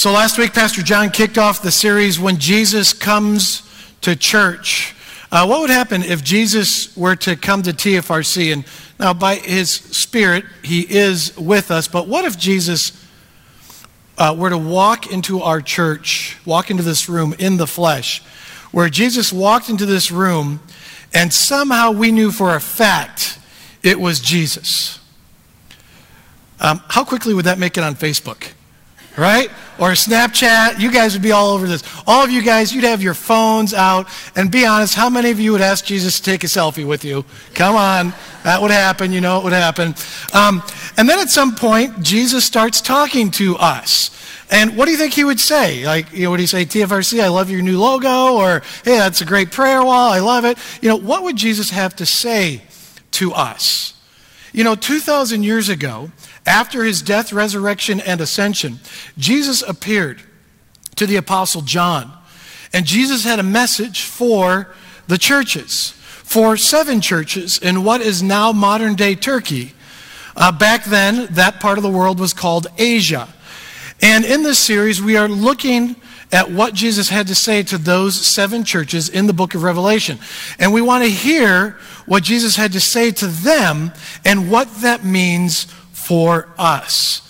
So last week, Pastor John kicked off the series, When Jesus Comes to Church. What would happen if Jesus were to come to TFRC? And now by his Spirit, he is with us. But what if Jesus were to walk into our church, walk into this room in the flesh, where Jesus walked into this room and somehow we knew for a fact it was Jesus? How quickly would that make it on Facebook? Right? Or Snapchat. You guys would be all over this. All of you guys, you'd have your phones out. And be honest, how many of you would ask Jesus to take a selfie with you? Come on. That would happen. You know it would happen. And then at some point, Jesus starts talking to us. And what do you think he would say? Like, you know, would he say, TFRC, I love your new logo? Or, hey, that's a great prayer wall. I love it. You know, what would Jesus have to say to us? You know, 2,000 years ago, after his death, resurrection, and ascension, Jesus appeared to the Apostle John. And Jesus had a message for the churches, for 7 churches in what is now modern-day Turkey. Back then, that part of the world was called Asia. And in this series, we are looking at what Jesus had to say to those 7 churches in the book of Revelation. And we want to hear what Jesus had to say to them and what that means for us.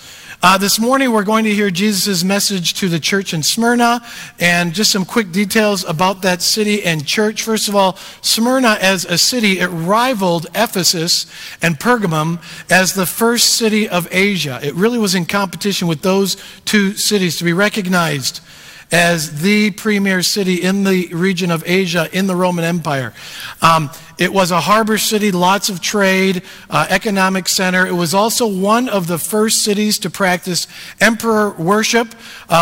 This morning, we're going to hear Jesus' message to the church in Smyrna and just some quick details about that city and church. First of all, Smyrna as a city, it rivaled Ephesus and Pergamum as the first city of Asia. It really was in competition with those 2 cities to be recognized as the premier city in the region of Asia in the Roman Empire. It was a harbor city, lots of trade, economic center. It was also one of the first cities to practice emperor worship.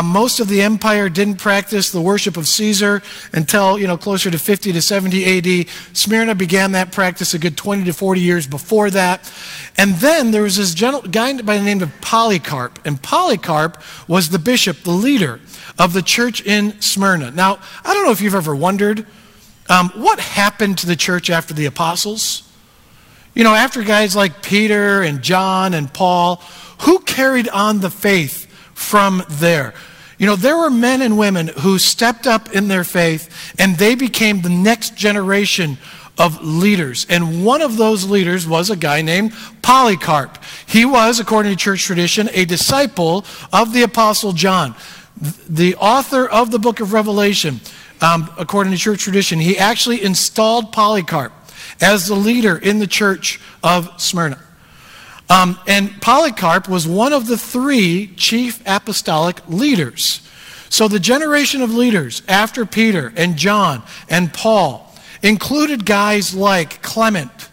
Most of the empire didn't practice the worship of Caesar until, you know, closer to 50 to 70 AD. Smyrna began that practice a good 20 to 40 years before that. And then there was this guy by the name of Polycarp. And Polycarp was the bishop, the leader of the church in Smyrna. Now, I don't know if you've ever wondered what happened to the church after the apostles. You know, after guys like Peter and John and Paul, who carried on the faith from there? You know, there were men and women who stepped up in their faith and they became the next generation of leaders. And one of those leaders was a guy named Polycarp. He was, according to church tradition, a disciple of the Apostle John, the author of the book of Revelation. According to church tradition, he actually installed Polycarp as the leader in the church of Smyrna. And Polycarp was one of the 3 chief apostolic leaders. So the generation of leaders after Peter and John and Paul included guys like Clement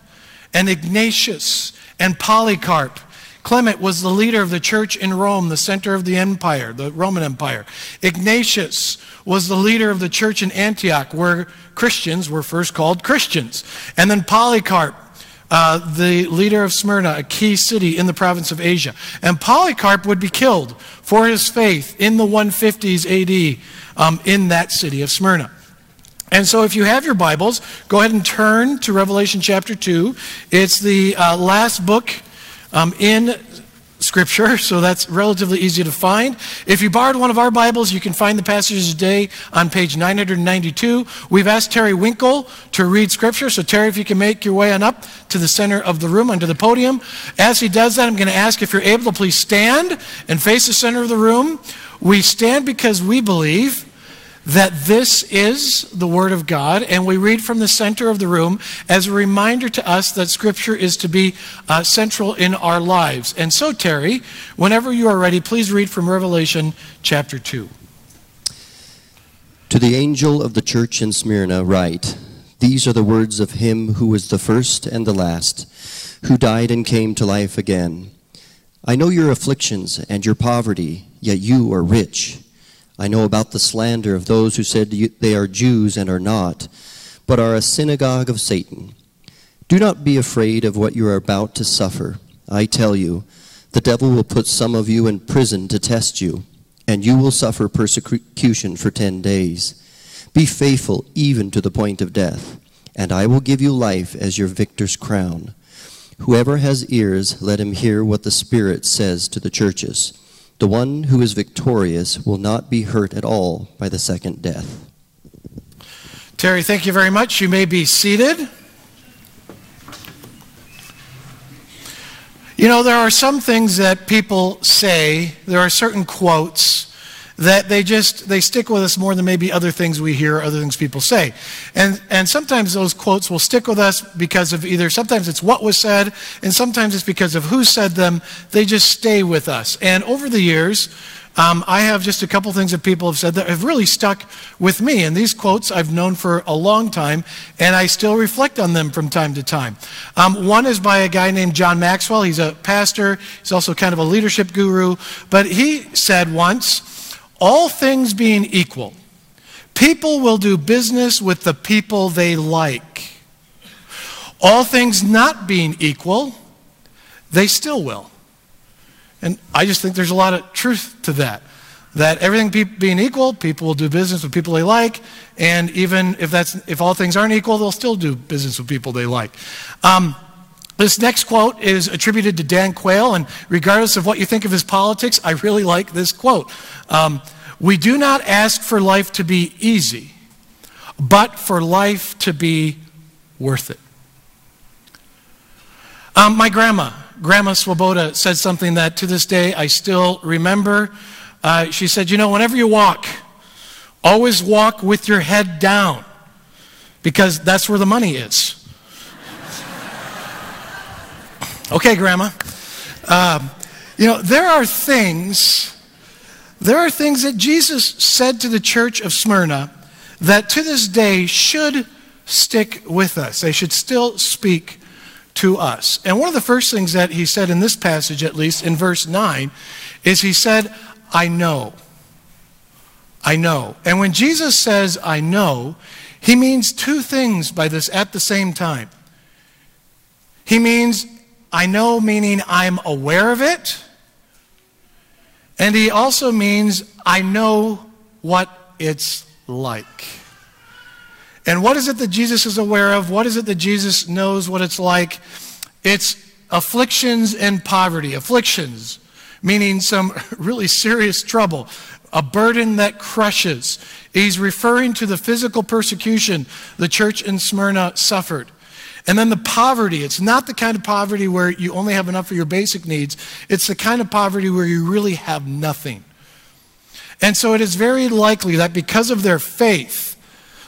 and Ignatius and Polycarp. Clement was the leader of the church in Rome, the center of the empire, the Roman Empire. Ignatius was the leader of the church in Antioch, where Christians were first called Christians. And then Polycarp, the leader of Smyrna, a key city in the province of Asia. And Polycarp would be killed for his faith in the 150s AD in that city of Smyrna. And so if you have your Bibles, go ahead and turn to Revelation chapter 2. It's the last book in Scripture, so that's relatively easy to find. If you borrowed one of our Bibles, you can find the passages today on page 992. We've asked Terry Winkle to read Scripture, so Terry, if you can make your way on up to the center of the room, under the podium. As he does that, I'm going to ask if you're able to please stand and face the center of the room. We stand because we believe that this is the Word of God, and we read from the center of the room as a reminder to us that Scripture is to be central in our lives. And so, Terry, whenever you are ready, please read from Revelation chapter 2. To the angel of the church in Smyrna write, these are the words of him who was the first and the last, who died and came to life again. I know your afflictions and your poverty, yet you are rich. I know about the slander of those who said they are Jews and are not, but are a synagogue of Satan. Do not be afraid of what you are about to suffer. I tell you, the devil will put some of you in prison to test you, and you will suffer persecution for 10 days. Be faithful even to the point of death, and I will give you life as your victor's crown. Whoever has ears, let him hear what the Spirit says to the churches. The one who is victorious will not be hurt at all by the second death. Terry, thank you very much. You may be seated. You know, there are some things that people say, there are certain quotes that they stick with us more than maybe other things we hear, other things people say. And sometimes those quotes will stick with us because of either, sometimes it's what was said, and sometimes it's because of who said them. They just stay with us. And over the years, I have just a couple things that people have said that have really stuck with me. And these quotes I've known for a long time, and I still reflect on them from time to time. One is by a guy named John Maxwell. He's a pastor. He's also kind of a leadership guru. But he said once, all things being equal, people will do business with the people they like. All things not being equal, they still will. And I just think there's a lot of truth to that. That everything being equal, people will do business with people they like, and even if all things aren't equal, they'll still do business with people they like. This next quote is attributed to Dan Quayle, and regardless of what you think of his politics, I really like this quote. We do not ask for life to be easy, but for life to be worth it. My Grandma Swoboda said something that to this day I still remember. She said, you know, whenever you walk, always walk with your head down because that's where the money is. Okay, Grandma. You know, there are things that Jesus said to the church of Smyrna that to this day should stick with us. They should still speak to us. And one of the first things that he said in this passage, at least in verse 9, is he said, I know. I know. And when Jesus says, I know, he means two things by this at the same time. He means, I know, meaning I'm aware of it. And he also means, I know what it's like. And what is it that Jesus is aware of? What is it that Jesus knows what it's like? It's afflictions and poverty. Afflictions, meaning some really serious trouble, a burden that crushes. He's referring to the physical persecution the church in Smyrna suffered. And then the poverty. It's not the kind of poverty where you only have enough for your basic needs. It's the kind of poverty where you really have nothing. And so it is very likely that because of their faith,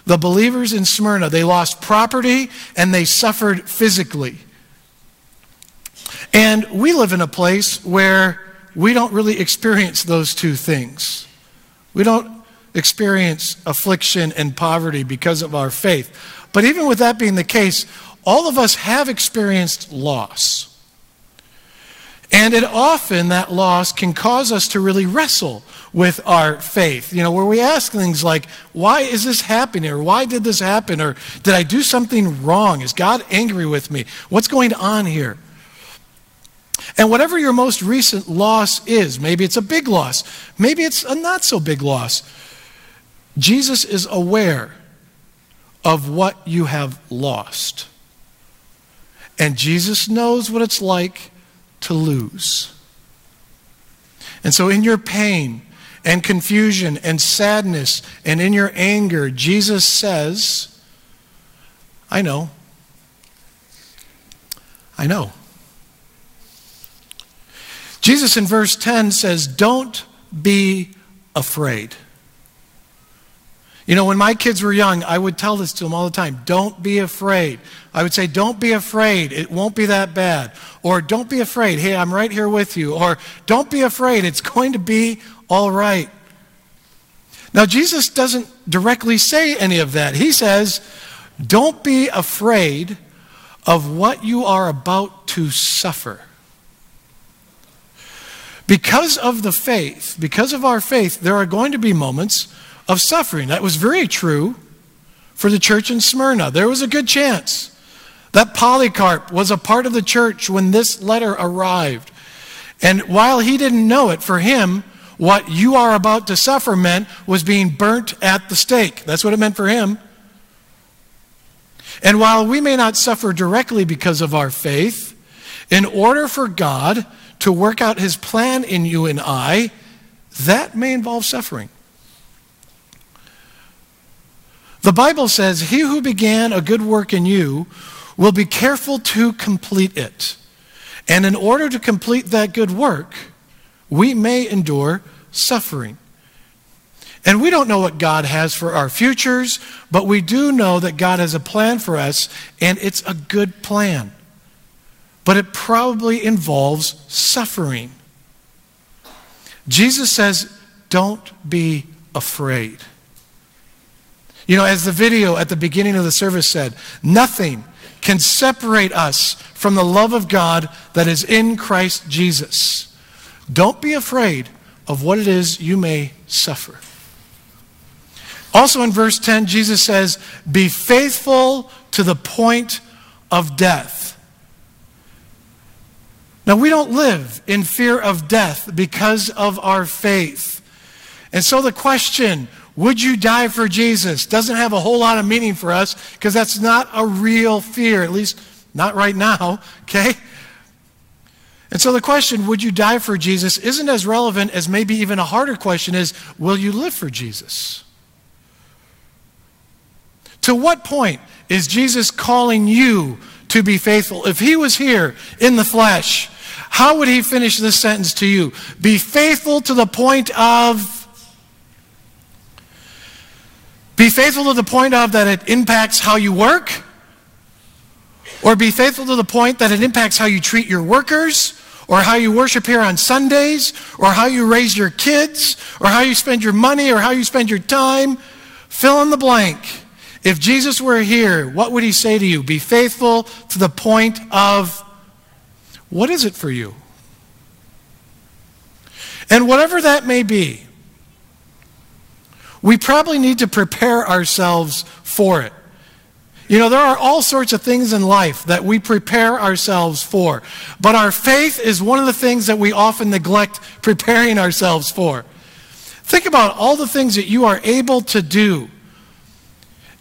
the believers in Smyrna, they lost property and they suffered physically. And we live in a place where we don't really experience those two things. We don't experience affliction and poverty because of our faith. But even with that being the case, all of us have experienced loss. And often that loss can cause us to really wrestle with our faith, you know, where we ask things like, why is this happening? Or why did this happen? Or did I do something wrong? Is God angry with me? What's going on here? And whatever your most recent loss is, maybe it's a big loss, maybe it's a not so big loss, Jesus is aware of what you have lost. And Jesus knows what it's like to lose. And so in your pain and confusion and sadness and in your anger, Jesus says, I know. I know. Jesus in verse 10 says, don't be afraid. You know, when my kids were young, I would tell this to them all the time. Don't be afraid. I would say, don't be afraid. It won't be that bad. Or don't be afraid. Hey, I'm right here with you. Or don't be afraid. It's going to be all right. Now, Jesus doesn't directly say any of that. He says, don't be afraid of what you are about to suffer. Because of the faith, because of our faith, there are going to be moments of suffering. That was very true for the church in Smyrna. There was a good chance that Polycarp was a part of the church when this letter arrived. And while he didn't know it, for him, what you are about to suffer meant was being burnt at the stake. That's what it meant for him. And while we may not suffer directly because of our faith, in order for God to work out his plan in you and I, that may involve suffering. The Bible says, he who began a good work in you will be careful to complete it. And in order to complete that good work, we may endure suffering. And we don't know what God has for our futures, but we do know that God has a plan for us, and it's a good plan. But it probably involves suffering. Jesus says, don't be afraid. You know, as the video at the beginning of the service said, nothing can separate us from the love of God that is in Christ Jesus. Don't be afraid of what it is you may suffer. Also in verse 10, Jesus says, be faithful to the point of death. Now, we don't live in fear of death because of our faith. And so the question, would you die for Jesus, doesn't have a whole lot of meaning for us, because that's not a real fear, at least not right now, okay? And so the question, would you die for Jesus, isn't as relevant as maybe even a harder question is, will you live for Jesus? To what point is Jesus calling you to be faithful? If he was here in the flesh, how would he finish this sentence to you? Be faithful to the point of... Be faithful to the point of that it impacts how you work? Or be faithful to the point that it impacts how you treat your workers? Or how you worship here on Sundays? Or how you raise your kids? Or how you spend your money? Or how you spend your time? Fill in the blank. If Jesus were here, what would he say to you? Be faithful to the point of, what is it for you? And whatever that may be, we probably need to prepare ourselves for it. You know, there are all sorts of things in life that we prepare ourselves for, but our faith is one of the things that we often neglect preparing ourselves for. Think about all the things that you are able to do.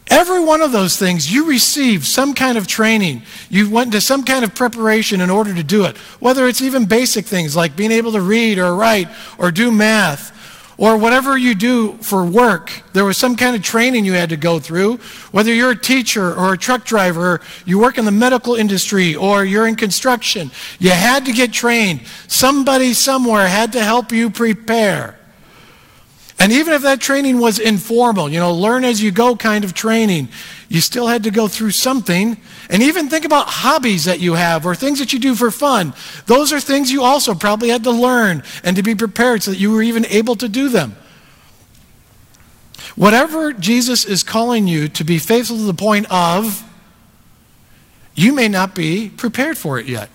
Every one of those things, you received some kind of training. You went into some kind of preparation in order to do it, whether it's even basic things like being able to read or write or do math or whatever you do for work. There was some kind of training you had to go through, whether you're a teacher or a truck driver, or you work in the medical industry or you're in construction. You had to get trained. Somebody somewhere had to help you prepare. And even if that training was informal, you know, learn as you go kind of training, you still had to go through something. And even think about hobbies that you have or things that you do for fun. Those are things you also probably had to learn and to be prepared so that you were even able to do them. Whatever Jesus is calling you to be faithful to the point of, you may not be prepared for it yet.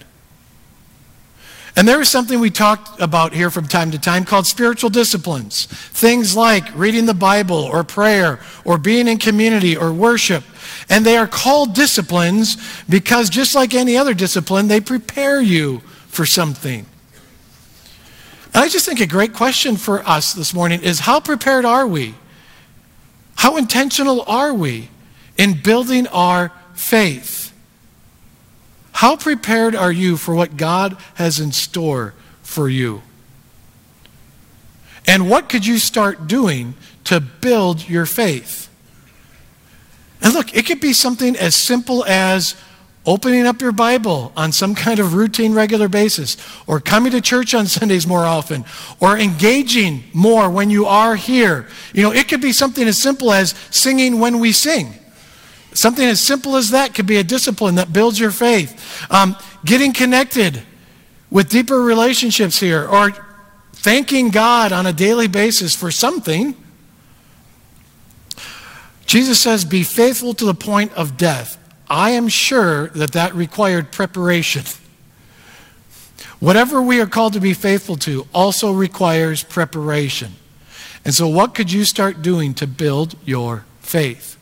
And there is something we talked about here from time to time called spiritual disciplines. Things like reading the Bible or prayer or being in community or worship. And they are called disciplines because just like any other discipline, they prepare you for something. And I just think a great question for us this morning is, how prepared are we? How intentional are we in building our faith? How prepared are you for what God has in store for you? And what could you start doing to build your faith? And look, it could be something as simple as opening up your Bible on some kind of routine, regular basis, or coming to church on Sundays more often, or engaging more when you are here. You know, it could be something as simple as singing when we sing. Something as simple as that could be a discipline that builds your faith. Getting connected with deeper relationships here, or thanking God on a daily basis for something. Jesus says, be faithful to the point of death. I am sure that that required preparation. Whatever we are called to be faithful to also requires preparation. And so what could you start doing to build your faith?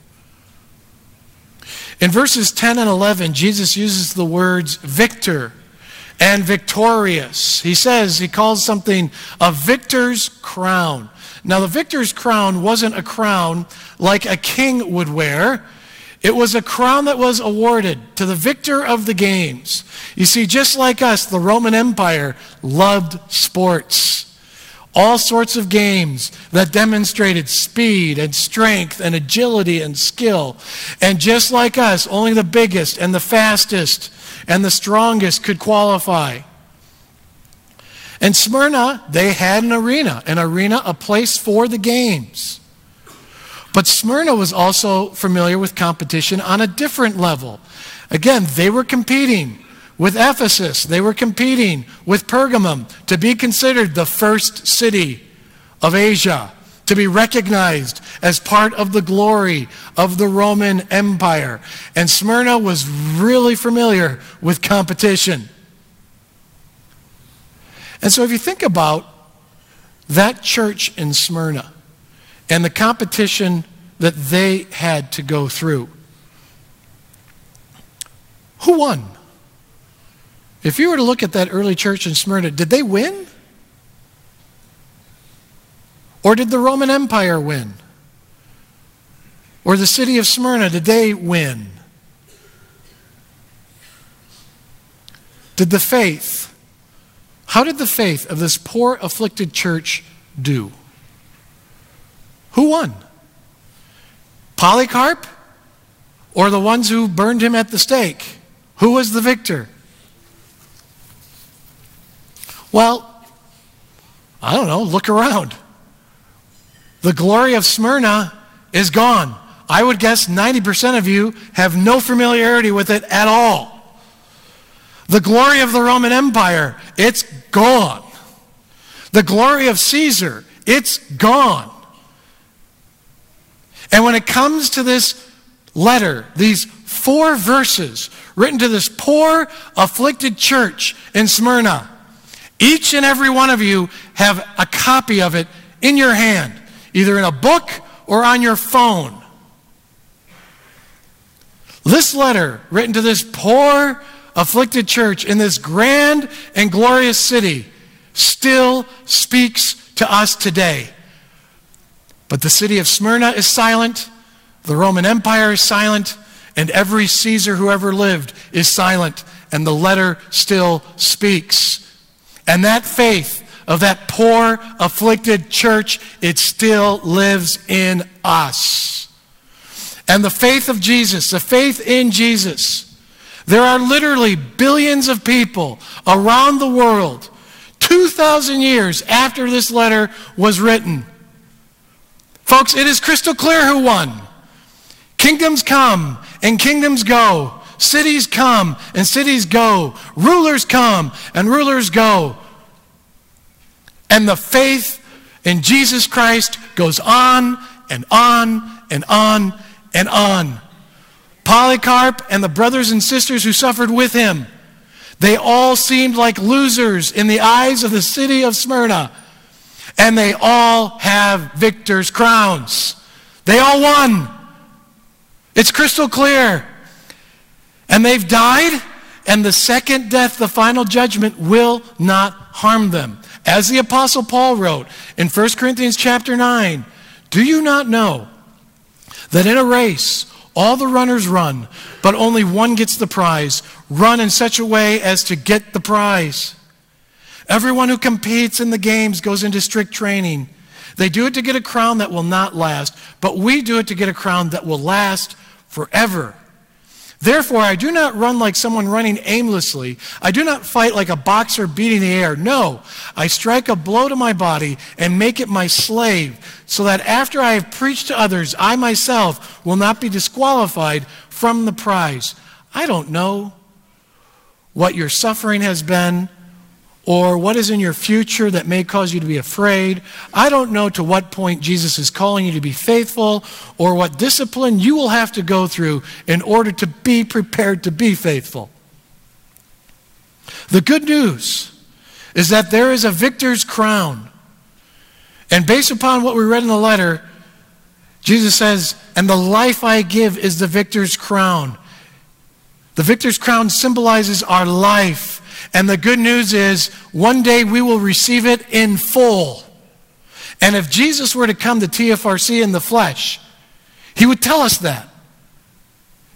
In verses 10 and 11, Jesus uses the words victor and victorious. He says, he calls something a victor's crown. Now, the victor's crown wasn't a crown like a king would wear. It was a crown that was awarded to the victor of the games. You see, just like us, the Roman Empire loved sports. All sorts of games that demonstrated speed and strength and agility and skill. And just like us, only the biggest and the fastest and the strongest could qualify. And Smyrna, they had an arena, a place for the games. But Smyrna was also familiar with competition on a different level. Again, they were competing with Ephesus. They were competing with Pergamum to be considered the first city of Asia, to be recognized as part of the glory of the Roman Empire. And Smyrna was really familiar with competition. And so if you think about that church in Smyrna and the competition that they had to go through, who won? If you were to look at that early church in Smyrna, did they win? Or did the Roman Empire win? Or the city of Smyrna, did they win? Did the faith win? How did the faith of this poor, afflicted church do? Who won? Polycarp or the ones who burned him at the stake? Who was the victor? Well, I don't know. Look around. The glory of Smyrna is gone. I would guess 90% of you have no familiarity with it at all. The glory of the Roman Empire, it's gone. The glory of Caesar, it's gone. And when it comes to this letter, these 4 verses written to this poor, afflicted church in Smyrna, each and every one of you have a copy of it in your hand, either in a book or on your phone. This letter written to this poor, afflicted church in this grand and glorious city still speaks to us today. But the city of Smyrna is silent, the Roman Empire is silent, and every Caesar who ever lived is silent, and the letter still speaks. And that faith of that poor, afflicted church, it still lives in us. And the faith of Jesus, the faith in Jesus. There are literally billions of people around the world, 2,000 years after this letter was written. Folks, it is crystal clear who won. Kingdoms come and kingdoms go. Cities come and cities go. Rulers come and rulers go. And the faith in Jesus Christ goes on and on and on and on. Polycarp and the brothers and sisters who suffered with him, they all seemed like losers in the eyes of the city of Smyrna. And they all have victors' crowns. They all won. It's crystal clear. And they've died, and the second death, the final judgment, will not harm them. As the Apostle Paul wrote in 1 Corinthians chapter 9, do you not know that in a race, all the runners run, but only one gets the prize. Run in such a way as to get the prize. Everyone who competes in the games goes into strict training. They do it to get a crown that will not last, but we do it to get a crown that will last forever. Therefore, I do not run like someone running aimlessly. I do not fight like a boxer beating the air. No, I strike a blow to my body and make it my slave, so that after I have preached to others, I myself will not be disqualified from the prize. I don't know what your suffering has been or what is in your future that may cause you to be afraid. I don't know to what point Jesus is calling you to be faithful or what discipline you will have to go through in order to be prepared to be faithful. The good news is that there is a victor's crown. And based upon what we read in the letter, Jesus says, and the life I give is the victor's crown. The victor's crown symbolizes our life. And the good news is one day we will receive it in full. And if Jesus were to come to TFRC in the flesh, he would tell us that.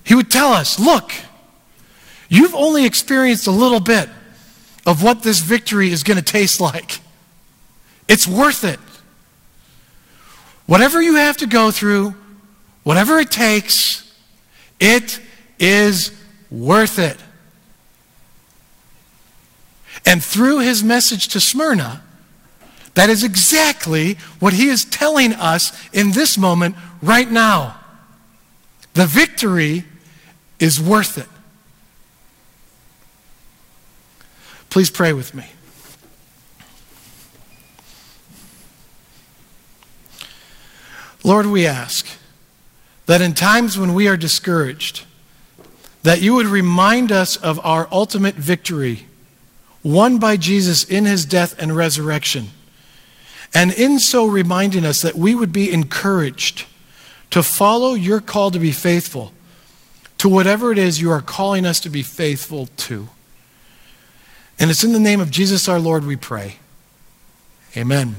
He would tell us, look, you've only experienced a little bit of what this victory is going to taste like. It's worth it. Whatever you have to go through, whatever it takes, it is worth it. And through his message to Smyrna, that is exactly what he is telling us in this moment right now. The victory is worth it. Please pray with me. Lord, we ask that in times when we are discouraged, that you would remind us of our ultimate victory, won by Jesus in his death and resurrection, and in so reminding us that we would be encouraged to follow your call to be faithful to whatever it is you are calling us to be faithful to. And it's in the name of Jesus our Lord we pray. Amen.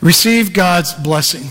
Receive God's blessing.